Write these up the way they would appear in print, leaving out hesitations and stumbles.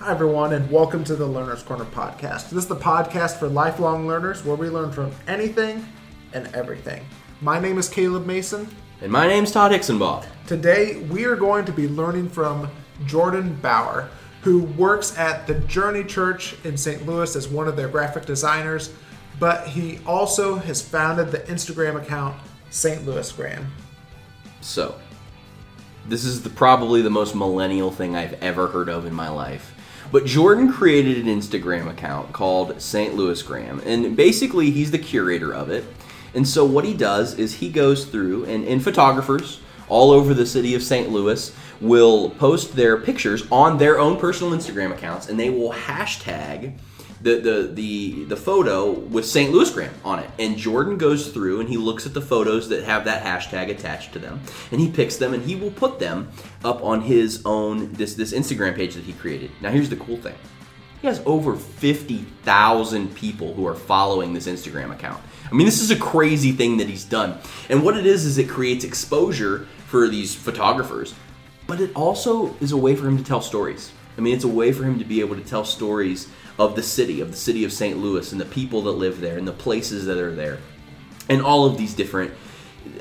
Hi everyone, and welcome to the Learner's Corner podcast. This is the podcast for lifelong learners where we learn from anything and everything. My name is Caleb Mason. And my name's Todd Hixenbaugh. Today we are going to be learning from Jordan Bauer, who works at the Journey Church in St. Louis as one of their graphic designers, but he also has founded the Instagram account St. Louis Gram. So, this is probably the most millennial thing I've ever heard of in my life. But Jordan created an Instagram account called St. Louis Gram, and basically he's the curator of it. And so what he does is he goes through, and photographers all over the city of St. Louis will post their pictures on their own personal Instagram accounts, and they will hashtag the photo with St. Louis Gram on it. And Jordan goes through and he looks at the photos that have that hashtag attached to them, and he picks them and he will put them up on his own this Instagram page that he created. Now here's the cool thing. He has over 50,000 people who are following this Instagram account. I mean, this is a crazy thing that he's done. And what it is it creates exposure for these photographers, but it also is a way for him to tell stories. I mean, it's a way for him to be able to tell stories of the city of St. Louis and the people that live there and the places that are there and all of these different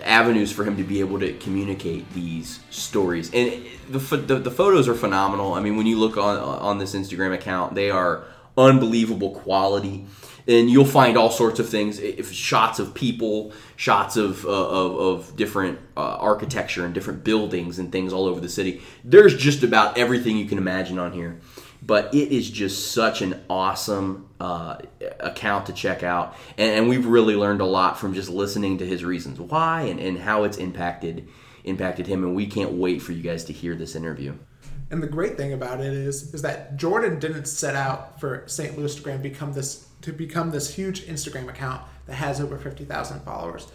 avenues for him to be able to communicate these stories. And the photos are phenomenal. I mean, when you look on this Instagram account, they are unbelievable quality. And you'll find all sorts of things, shots of people, shots of different architecture and different buildings and things all over the city. There's just about everything you can imagine on here. But it is just such an awesome account to check out. And we've really learned a lot from just listening to his reasons why and how it's impacted him. And we can't wait for you guys to hear this interview. And the great thing about it is that Jordan didn't set out for St. Louis Gram to become this huge Instagram account that has over 50,000 followers.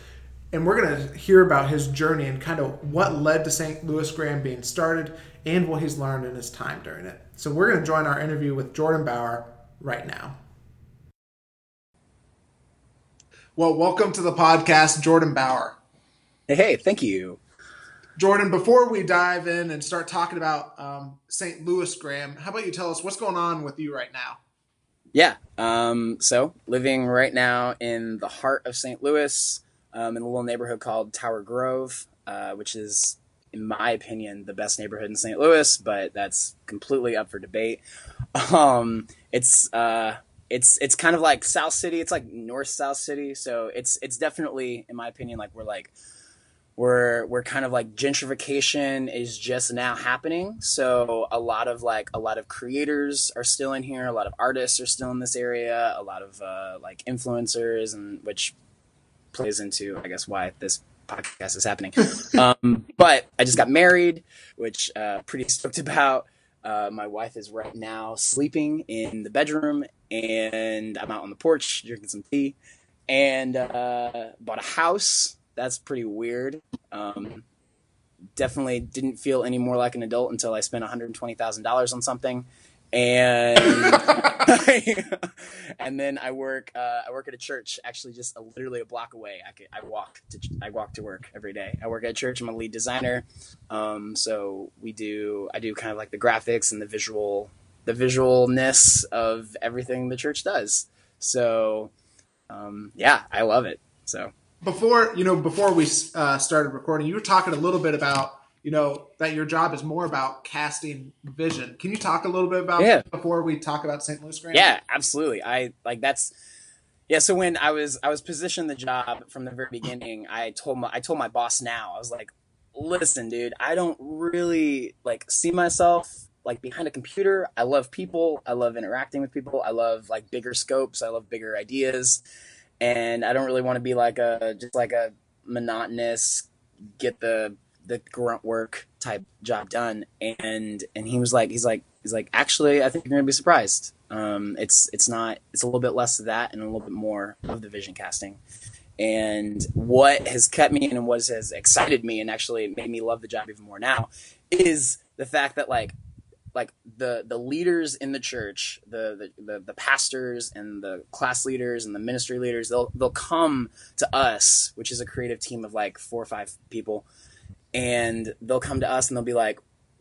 And we're going to hear about his journey and kind of what led to St. Louis Gram being started and what he's learned in his time during it. So we're going to join our interview with Jordan Bauer right now. Well, welcome to the podcast, Jordan Bauer. Hey, thank you. Jordan, before we dive in and start talking about St. Louis Gram, how about you tell us what's going on with you right now? Yeah. So living right now in the heart of St. Louis, in a little neighborhood called Tower Grove, which is, in my opinion, the best neighborhood in St. Louis, but that's completely up for debate. It's kind of like South City. It's like North South City. So it's definitely, in my opinion, like we're kind of like gentrification is just now happening. So a lot of creators are still in here. A lot of artists are still in this area. A lot of influencers, and which plays into, I guess, why this podcast is happening. But I just got married, which pretty stoked about. My wife is right now sleeping in the bedroom, and I'm out on the porch drinking some tea, and bought a house. That's pretty weird. Definitely didn't feel any more like an adult until I spent $120,000 on something. And then I work at a church, actually just literally a block away. I walk to work every day. I work at a church. I'm a lead designer. I do kind of like the graphics and the visualness of everything the church does. So, I love it. So before we started recording, you were talking a little bit about, that your job is more about casting vision. Can you talk a little bit about that before we talk about St. Louis Gram? Yeah, absolutely. So when I was positioned the job from the very beginning, I told my boss now, I was like, listen, dude, I don't really see myself behind a computer. I love people. I love interacting with people. I love bigger scopes. I love bigger ideas. And I don't really want to be a monotonous, get the grunt work type job done. And he was he's like, actually, I think you're going to be surprised. It's a little bit less of that and a little bit more of the vision casting. And what has kept me in and what has excited me and actually made me love the job even more now is the fact that the leaders in the church, the pastors and the class leaders and the ministry leaders, they'll come to us, which is a creative team of 4 or 5 people. And they'll come to us and they'll be like,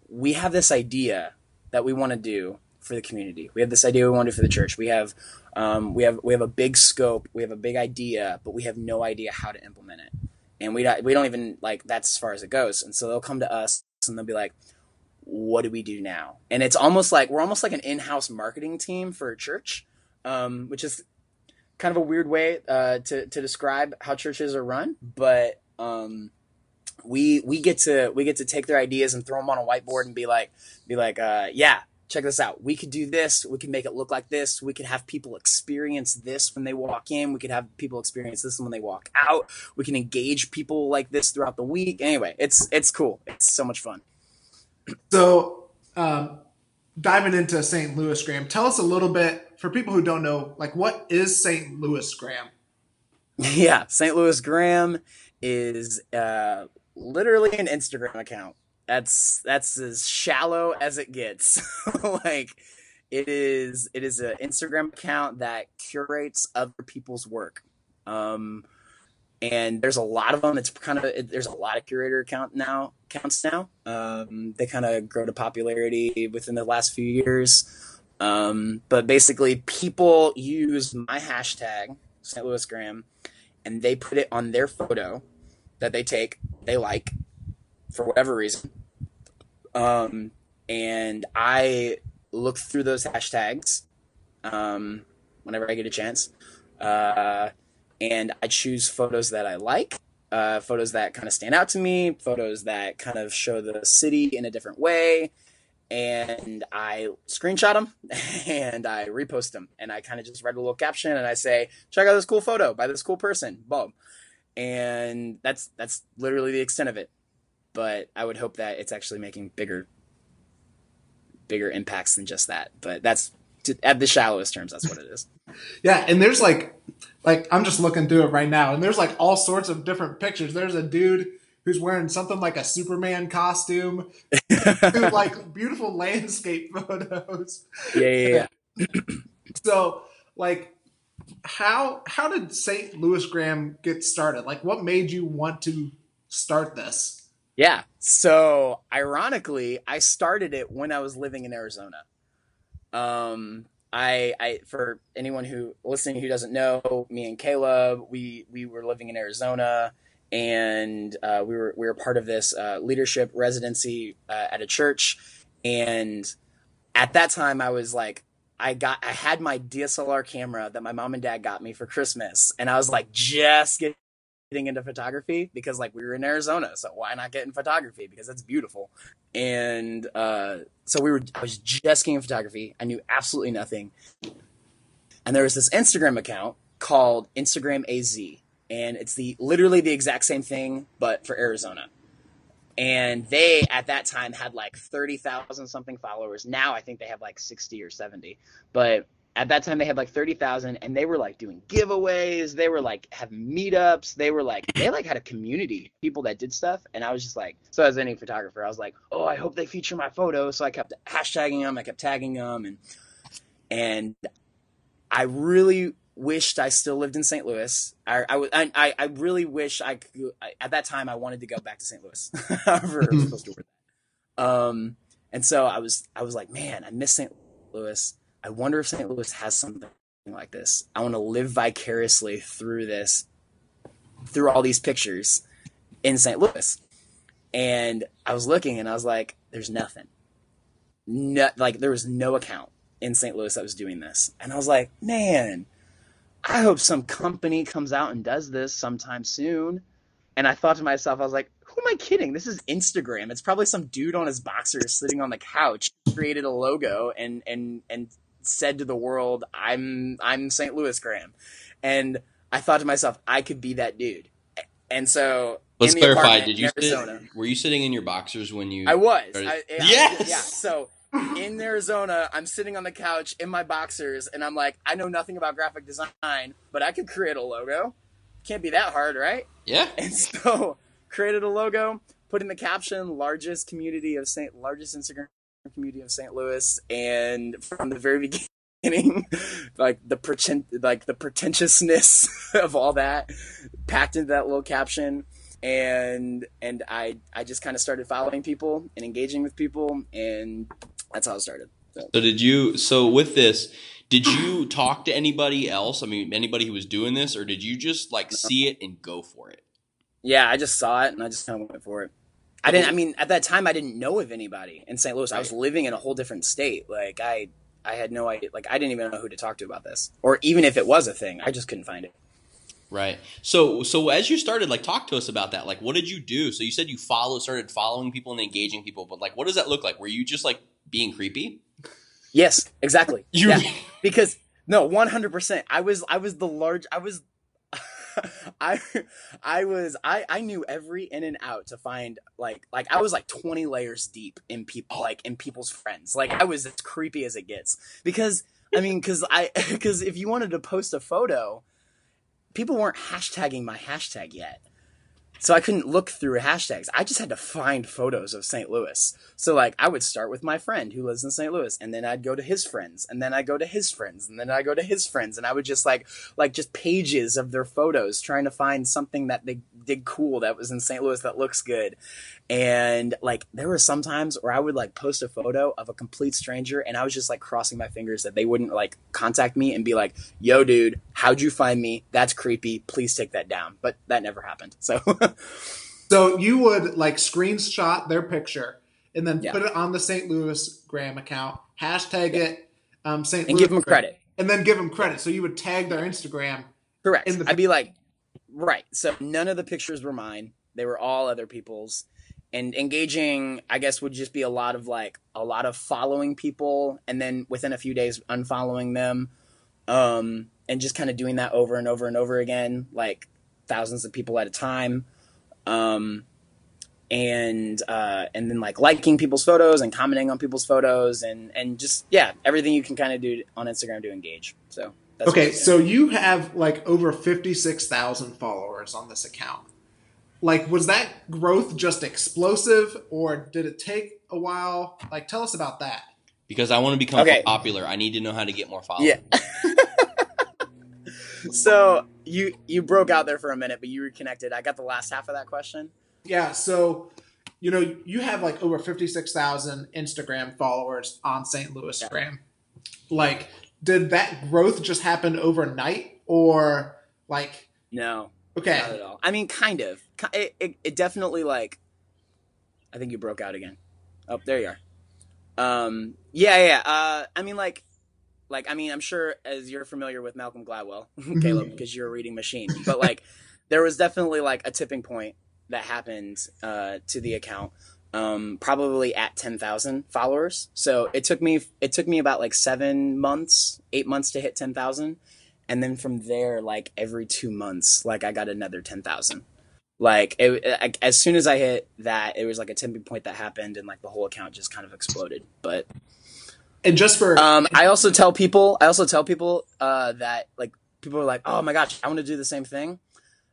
we have this idea that we want to do. for the community. We have this idea we want to do for the church. We have a big scope. We have a big idea, but we have no idea how to implement it. And we don't even, like, that's as far as it goes. And so they'll come to us and they'll be like, what do we do now? And it's almost like, we're almost like an in-house marketing team for a church, which is kind of a weird way to describe how churches are run. But we get to take their ideas and throw them on a whiteboard and be like, yeah, check this out. We could do this. We could make it look like this. We could have people experience this when they walk in. We could have people experience this when they walk out. We can engage people like this throughout the week. Anyway, it's cool. It's so much fun. So diving into St. Louis Gram, tell us a little bit, for people who don't know, like, what is St. Louis Gram? Yeah, St. Louis Gram is literally an Instagram account. That's as shallow as it gets. Like, it is an Instagram account that curates other people's work. And there's a lot of them. There's a lot of curator accounts now. They kind of grow to popularity within the last few years. But basically, people use my hashtag, St. Louis Gram, and they put it on their photo that they take, they like, for whatever reason. And I look through those hashtags whenever I get a chance. And I choose photos that I like, photos that kind of stand out to me, photos that kind of show the city in a different way. And I screenshot them and I repost them. And I kind of just write a little caption and I say, check out this cool photo by this cool person, boom. And that's literally the extent of it. But I would hope that it's actually making bigger impacts than just that. But that's, at the shallowest terms, that's what it is. Yeah, and there's like I'm just looking through it right now, and there's like all sorts of different pictures. There's a dude who's wearing something like a Superman costume, dude, like beautiful landscape photos. Yeah. So, like, how did St. Louis Gram get started? Like, what made you want to start this? Yeah. So ironically, I started it when I was living in Arizona. I for anyone who listening who doesn't know, me and Caleb, we were living in Arizona, and we were part of this leadership residency at a church. And at that time, I was like, I had my DSLR camera that my mom and dad got me for Christmas, and I was like, just getting into photography, because like we were in Arizona, so why not get in photography, because it's beautiful. And I was just getting in photography. I knew absolutely nothing, and there was this Instagram account called Instagram AZ, and it's literally the exact same thing but for Arizona. And they at that time had like 30,000 something followers. Now I think they have like 60 or 70, but at that time, they had like 30,000, and they were like doing giveaways. They were like having meetups. They had a community, people that did stuff. And I was just like, so as any photographer, I was like, oh, I hope they feature my photo. So I kept hashtagging them. I kept tagging them. And I really wished I still lived in St. Louis. I really wish I could. At that time, I wanted to go back to St. Louis. However, I was supposed to work that. And so I was like, man, I miss St. Louis. I wonder if St. Louis has something like this. I want to live vicariously through this, through all these pictures in St. Louis. And I was looking and I was like, there's nothing. No, like there was no account in St. Louis that was doing this. And I was like, man, I hope some company comes out and does this sometime soon. And I thought to myself, I was like, who am I kidding? This is Instagram. It's probably some dude on his boxers sitting on the couch, created a logo and said to the world, I'm St. Louis Gram. And I thought to myself, I could be that dude. And so let's clarify, were you sitting in your boxers when you? I was. Yes. Yeah. So in Arizona, I'm sitting on the couch in my boxers, and I'm like, I know nothing about graphic design, but I could create a logo. Can't be that hard, right? Yeah. And so created a logo, put in the caption, largest Instagram community of St. Louis. And from the very beginning, the pretentiousness of all that packed into that little caption. And I just kind of started following people and engaging with people. And that's how it started. So with this, did you talk to anybody else? I mean, anybody who was doing this, or did you just like see it and go for it? Yeah, I just saw it and I just kind of went for it. At that time I didn't know of anybody in St. Louis. Right. I was living in a whole different state. Like I had no idea. Like I didn't even know who to talk to about this, or even if it was a thing, I just couldn't find it. Right. So as you started, like, talk to us about that. Like, what did you do? So you said you started following people and engaging people, but like, what does that look like? Were you just like being creepy? Yes, exactly. Because no, 100%. I knew every in and out to find like I was like 20 layers deep in people, like in people's friends. Like I was as creepy as it gets because if you wanted to post a photo, people weren't hashtagging my hashtag yet. So I couldn't look through hashtags. I just had to find photos of St. Louis. So like I would start with my friend who lives in St. Louis, and then I'd go to his friends, and then I'd go to his friends, and then I'd go to his friends, and I would just like just pages of their photos trying to find something that they did cool that was in St. Louis that looks good. And like there were some times where I would like post a photo of a complete stranger, and I was just like crossing my fingers that they wouldn't like contact me and be like, "Yo dude, how'd you find me? That's creepy. Please take that down." But that never happened. So So you would like screenshot their picture and then put it on the St. Louis Gram account, hashtag it St. Louis, and give them credit. And then give them credit. So you would tag their Instagram. Correct. I'd be like, right. So none of the pictures were mine. They were all other people's. And engaging, I guess, would just be a lot of following people, and then within a few days unfollowing them, and just kind of doing that over and over and over again, like thousands of people at a time. And then like liking people's photos and commenting on people's photos and just, everything you can kind of do on Instagram to engage. So that's okay. So you have like over 56,000 followers on this account. Like, was that growth just explosive, or did it take a while? Like, tell us about that. Because I want to become popular. I need to know how to get more followers. Yeah. So you broke out there for a minute, but you reconnected. I got the last half of that question. Yeah. So, you have like over 56,000 Instagram followers on St. Louis Gram. Like, did that growth just happen overnight, or like? No. Okay. Not at all. I mean, kind of. It definitely like. I think you broke out again. Oh, there you are. Yeah. I mean, I'm sure as you're familiar with Malcolm Gladwell, Caleb, because you're a reading machine. But like, there was definitely like a tipping point that happened to the account, probably at 10,000 followers. So it took me about like 8 months to hit 10,000. And then from there, like every 2 months, like I got another 10,000. Like as soon as I hit that, it was like a tipping point that happened, and like the whole account just kind of exploded. But and just for I also tell people that like people are like, "Oh my gosh, I want to do the same thing."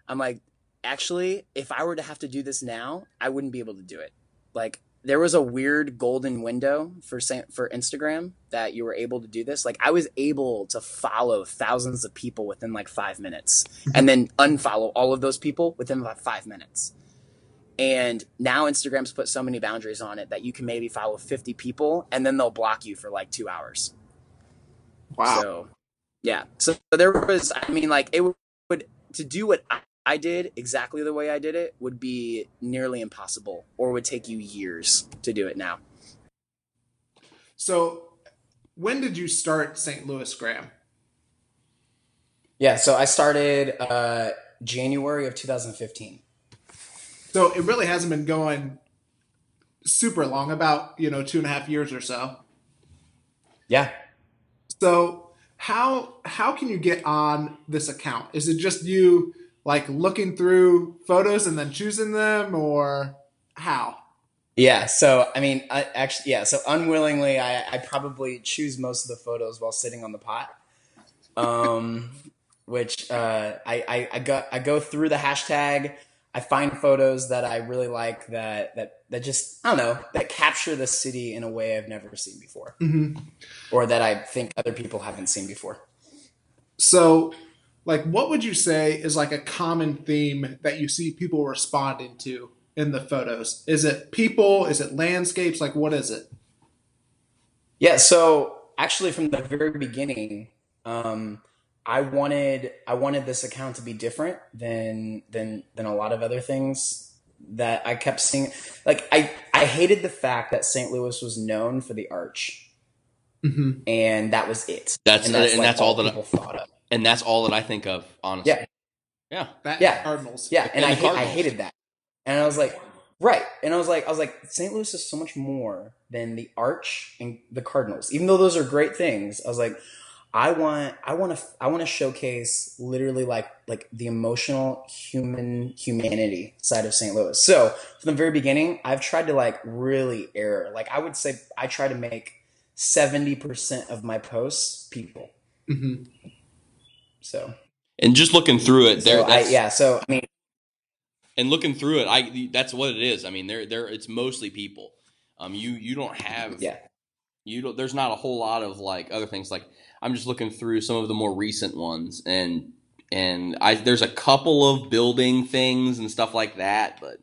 I'm like, actually, if I were to have to do this now, I wouldn't be able to do it. Like there was a weird golden window for Instagram that you were able to do this. Like I was able to follow thousands of people within like 5 minutes, and then unfollow all of those people within like 5 minutes. And now Instagram's put so many boundaries on it that you can maybe follow 50 people, and then they'll block you for like 2 hours. Wow. So, yeah. So there was, I mean, like it would, to do what I did exactly the way I did it would be nearly impossible, or would take you years to do it now. So when did you start St. Louis Gram? Yeah. So I started January of 2015. So it really hasn't been going super long, about, 2.5 years or so. Yeah. So how can you get on this account? Is it just you like looking through photos and then choosing them, or how? Yeah. So, I mean, so unwillingly, I probably choose most of the photos while sitting on the pot, which I go through the hashtag. I find photos that I really like that just, I don't know, that capture the city in a way I've never seen before, or that I think other people haven't seen before. So, like, what would you say is like a common theme that you see people responding to in the photos? Is it people? Is it landscapes? Like, what is it? Yeah. So actually from the very beginning, I wanted this account to be different than a lot of other things that I kept seeing. Like I hated the fact that St. Louis was known for the arch, mm-hmm. and that was it. That's all that people thought of. And that's all that I think of, honestly. Yeah. Yeah. Cardinals. Yeah. And I hated that. And I was like, right. And I was like, St. Louis is so much more than the arch and the Cardinals, even though those are great things. I was like, I want to showcase literally like the emotional humanity side of St. Louis. So from the very beginning, I've tried to like really err. Like I would say I try to make 70% of my posts people. Mm-hmm. So, and just looking through it there. That's what it is. I mean, it's mostly people. There's not a whole lot of like other things. Like I'm just looking through some of the more recent ones and there's a couple of building things and stuff like that. But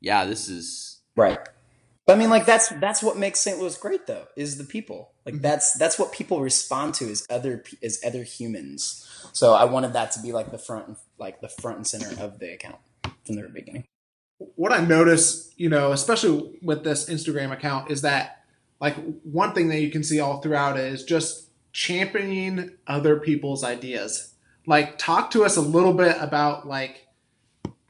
yeah, this is right. I mean, like that's what makes St. Louis great though, is the people. Like that's what people respond to is other humans. So I wanted that to be like the front and center of the account from the beginning. What I notice, you know, especially with this Instagram account, is that like one thing that you can see all throughout it is just championing other people's ideas. Like talk to us a little bit about like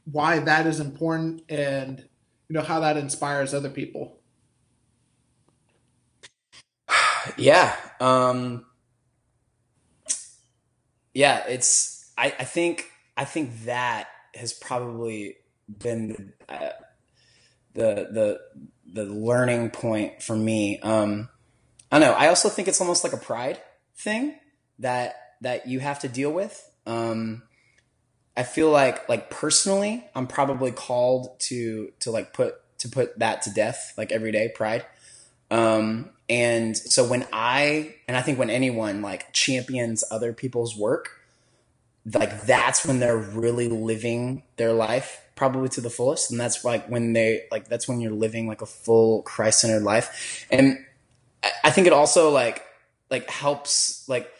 why that is important and you know, how that inspires other people. Yeah. I think that has probably been the learning point for me. I don't know. I also think it's almost like a pride thing that you have to deal with. I feel like personally, I'm probably called to put that to death, like everyday pride. And so I think when anyone like champions other people's work, like that's when they're really living their life probably to the fullest. And that's like when that's when you're living like a full Christ-centered life. And I think it also like helps, like,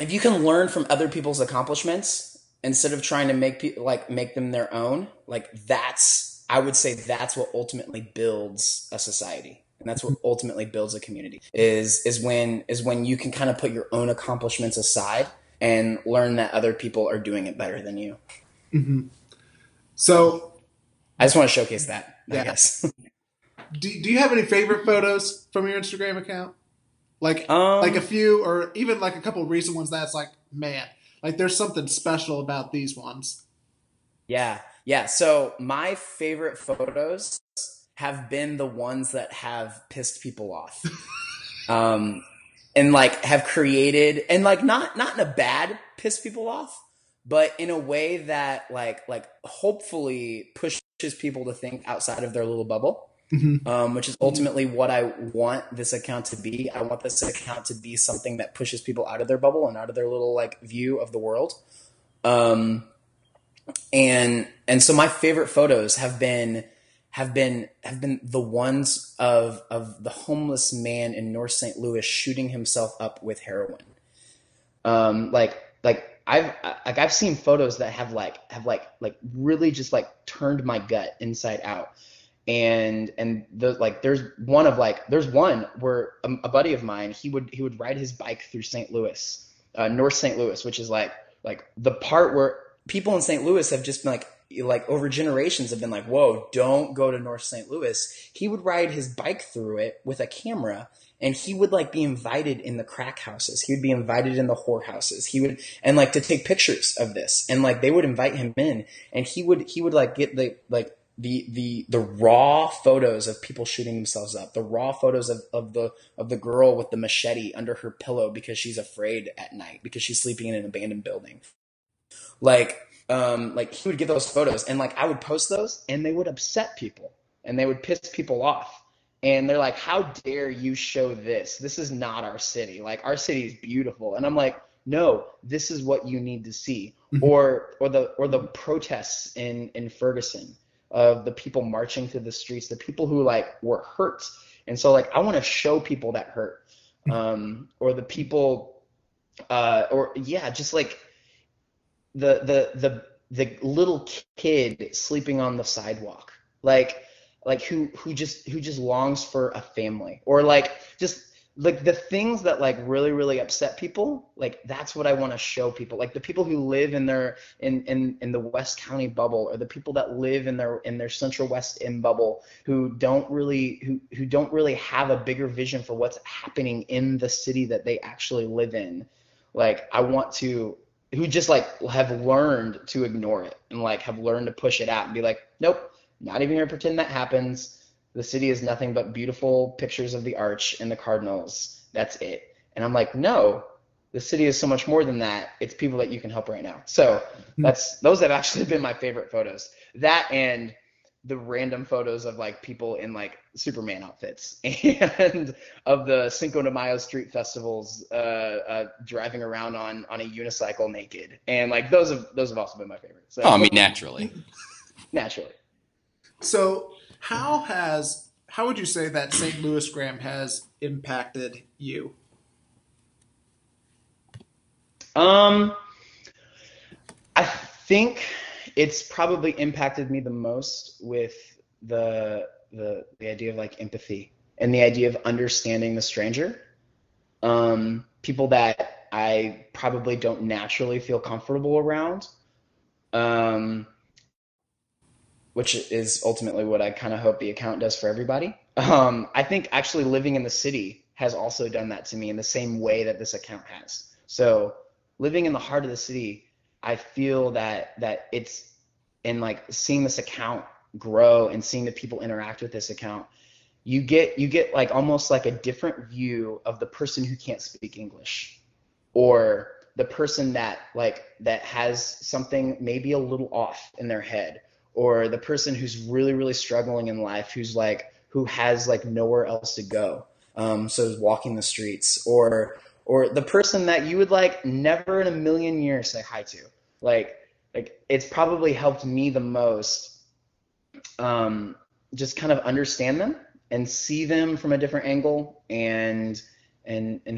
if you can learn from other people's accomplishments instead of trying to make them their own, like I would say that's what ultimately builds a society. And that's what ultimately builds a community is when you can kind of put your own accomplishments aside and learn that other people are doing it better than you. Mm-hmm. So I just want to showcase that, yeah. I guess. Do you have any favorite photos from your Instagram account? Like a few, or even like a couple of recent ones that's like, man, like there's something special about these ones. Yeah. Yeah. So my favorite photos have been the ones that have pissed people off. And like have created, and like not in a bad piss people off, but in a way that like hopefully pushes people to think outside of their little bubble. Mm-hmm. Which is ultimately what I want this account to be. I want this account to be something that pushes people out of their bubble and out of their little like view of the world. And so my favorite photos have been the ones of the homeless man in North St. Louis shooting himself up with heroin. I've seen photos that have really just like turned my gut inside out. There's one where a buddy of mine, he would ride his bike through St. Louis, North St. Louis, which is like the part where people in St. Louis have just been like over generations have been like, whoa, don't go to North St. Louis. He would ride his bike through it with a camera, and he would like be invited in the crack houses. He would be invited in the whore houses. He would, and like to take pictures of this, and like they would invite him in, and he would like get the, like, the raw photos of people shooting themselves up, the raw photos of the girl with the machete under her pillow because she's afraid at night because she's sleeping in an abandoned building. He would get those photos, and like I would post those, and they would upset people, and they would piss people off, and they're like, how dare you show this? This is not our city. Like, our city is beautiful. And I'm like, no, this is what you need to see. Or the protests in Ferguson, of the people marching through the streets, the people who like were hurt And so like, I want to show people that hurt, or the people, or yeah, just like the little kid sleeping on the sidewalk, like who just longs for a family, or like, just like the things that like really, really upset people. Like, that's what I want to show people. Like the people who live in their, in the West County bubble, or the people that live in their Central West End bubble, who don't really have a bigger vision for what's happening in the city that they actually live in. Like, who just like have learned to ignore it, and like have learned to push it out and be like, nope, not even gonna pretend that happens. The city is nothing but beautiful pictures of the Arch and the Cardinals. That's it. And I'm like, no, the city is so much more than that. It's people that you can help right now. So those have actually been my favorite photos. That and the random photos of like people in like Superman outfits, and of the Cinco de Mayo street festivals, driving around on a unicycle naked. And like, those have also been my favorite. So, I mean, naturally. So how would you say that St. Louis Graham has impacted you? I think it's probably impacted me the most with the idea of like empathy, and the idea of understanding the stranger. People that I probably don't naturally feel comfortable around, which is ultimately what I kind of hope the account does for everybody. I think actually living in the city has also done that to me in the same way that this account has. So living in the heart of the city, I feel that it's, and like seeing this account grow and seeing the people interact with this account, you get like almost like a different view of the person who can't speak English, or the person that has something maybe a little off in their head, or the person who's really, really struggling in life, who has like nowhere else to go. So is walking the streets, or the person that you would like never in a million years say hi to. Like it's probably helped me the most, just kind of understand them and see them from a different angle, and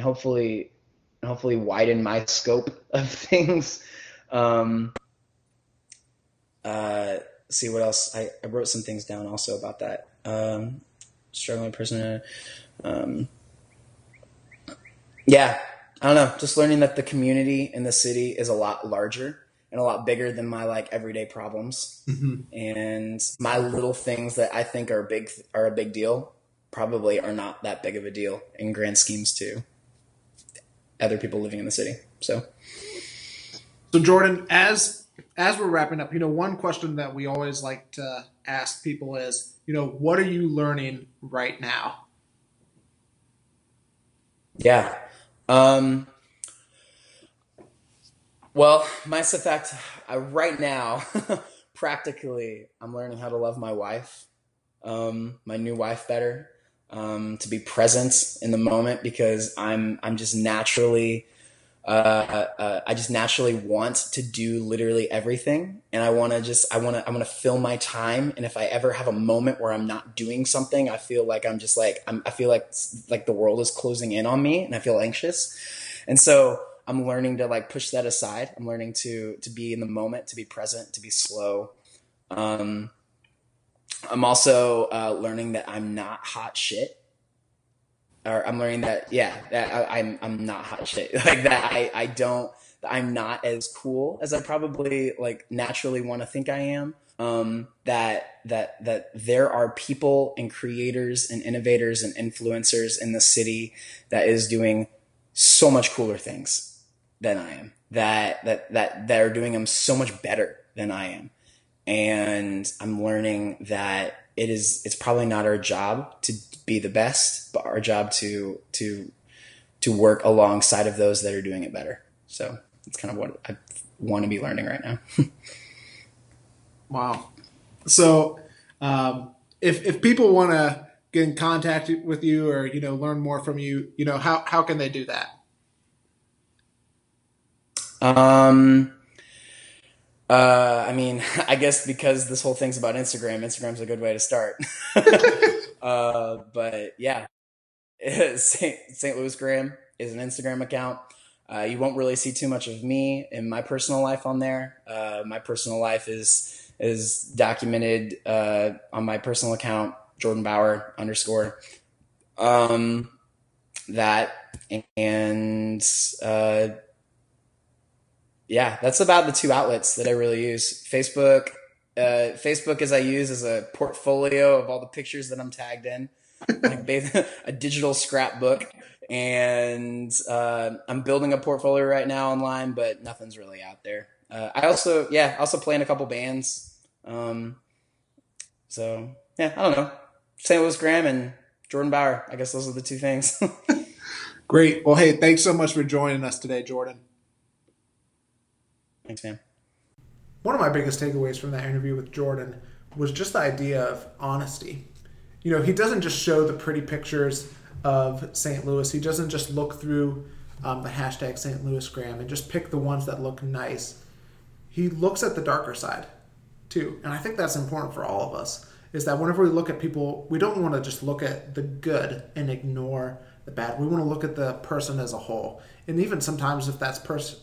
hopefully widen my scope of things. See what else I wrote some things down also about that. Struggling person. Yeah, I don't know. Just learning that the community in the city is a lot larger and a lot bigger than my like everyday problems, and my little things that I think are a big deal probably are not that big of a deal in grand schemes to other people living in the city. So Jordan, as we're wrapping up, one question that we always like to ask people is, what are you learning right now? Yeah. Well, right now, practically, I'm learning how to love my wife, my new wife, better, to be present in the moment, because I'm just naturally, I just naturally want to do literally everything, and I want to fill my time. And if I ever have a moment where I'm not doing something, I feel like I'm just like, I feel like the world is closing in on me, and I feel anxious. And so I'm learning to like push that aside. I'm learning to be in the moment, to be present, to be slow. I'm also learning that I'm not hot shit. Or I'm learning that, I'm not hot shit. Like that I'm not as cool as I probably like naturally want to think I am. That there are people and creators and innovators and influencers in the city that is doing so much cooler things than I am. That are doing them so much better than I am. And I'm learning that it's probably not our job to be the best, but our job to work alongside of those that are doing it better. So that's kind of what I want to be learning right now. Wow. So if people want to get in contact with you, or, learn more from you, how can they do that? I mean, I guess because this whole thing's about Instagram, Instagram's a good way to start. But yeah, St. Louis Graham is an Instagram account. You won't really see too much of me in my personal life on there. My personal life is documented on my personal account, Jordan Bauer _. That and yeah, that's about the two outlets that I really use. Facebook, I use as a portfolio of all the pictures that I'm tagged in, like a digital scrapbook. And I'm building a portfolio right now online, but nothing's really out there. I also, play in a couple bands. So yeah, I don't know. St. Louis Graham and Jordan Bauer. I guess those are the two things. Great. Well, hey, thanks so much for joining us today, Jordan. Thanks, man. One of my biggest takeaways from that interview with Jordan was just the idea of honesty. You know, he doesn't just show the pretty pictures of St. Louis. He doesn't just look through the hashtag St. Louis Graham and just pick the ones that look nice. He looks at the darker side too. And I think that's important for all of us, is that whenever we look at people, we don't want to just look at the good and ignore the bad. We want to look at the person as a whole. And even sometimes if that's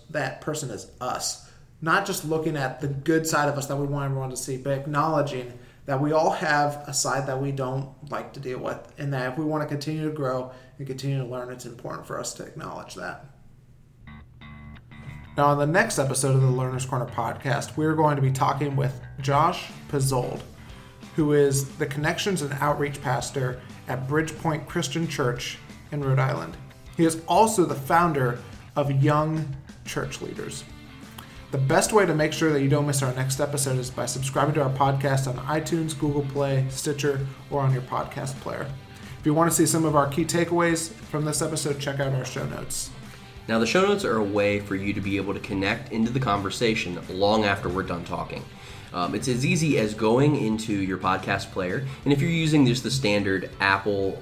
that person is us, not just looking at the good side of us that we want everyone to see, but acknowledging that we all have a side that we don't like to deal with, and that if we want to continue to grow and continue to learn, it's important for us to acknowledge that. Now, on the next episode of the Learner's Corner podcast, we're going to be talking with Josh Pizold, who is the Connections and Outreach Pastor at Bridgepoint Christian Church in Rhode Island. He is also the founder of Young Church Leaders. The best way to make sure that you don't miss our next episode is by subscribing to our podcast on iTunes, Google Play, Stitcher, or on your podcast player. If you want to see some of our key takeaways from this episode, check out our show notes. Now, the show notes are a way for you to be able to connect into the conversation long after we're done talking. It's as easy as going into your podcast player, and if you're using just the standard Apple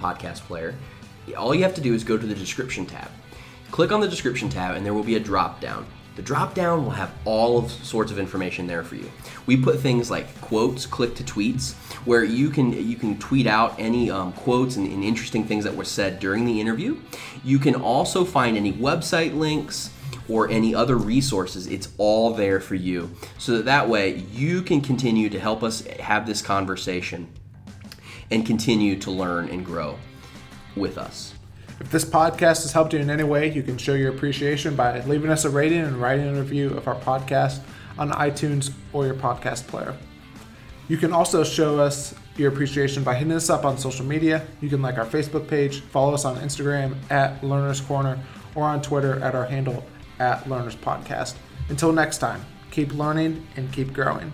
podcast player, all you have to do is go to the description tab. Click on the description tab, and there will be a drop-down. The drop-down will have all of sorts of information there for you. We put things like quotes, click to tweets, where you can tweet out any quotes and interesting things that were said during the interview. You can also find any website links or any other resources. It's all there for you, so that way you can continue to help us have this conversation and continue to learn and grow with us. If this podcast has helped you in any way, you can show your appreciation by leaving us a rating and writing a review of our podcast on iTunes or your podcast player. You can also show us your appreciation by hitting us up on social media. You can like our Facebook page, follow us on Instagram @LearnersCorner, or on Twitter at our handle @LearnersPodcast. Until next time, keep learning and keep growing.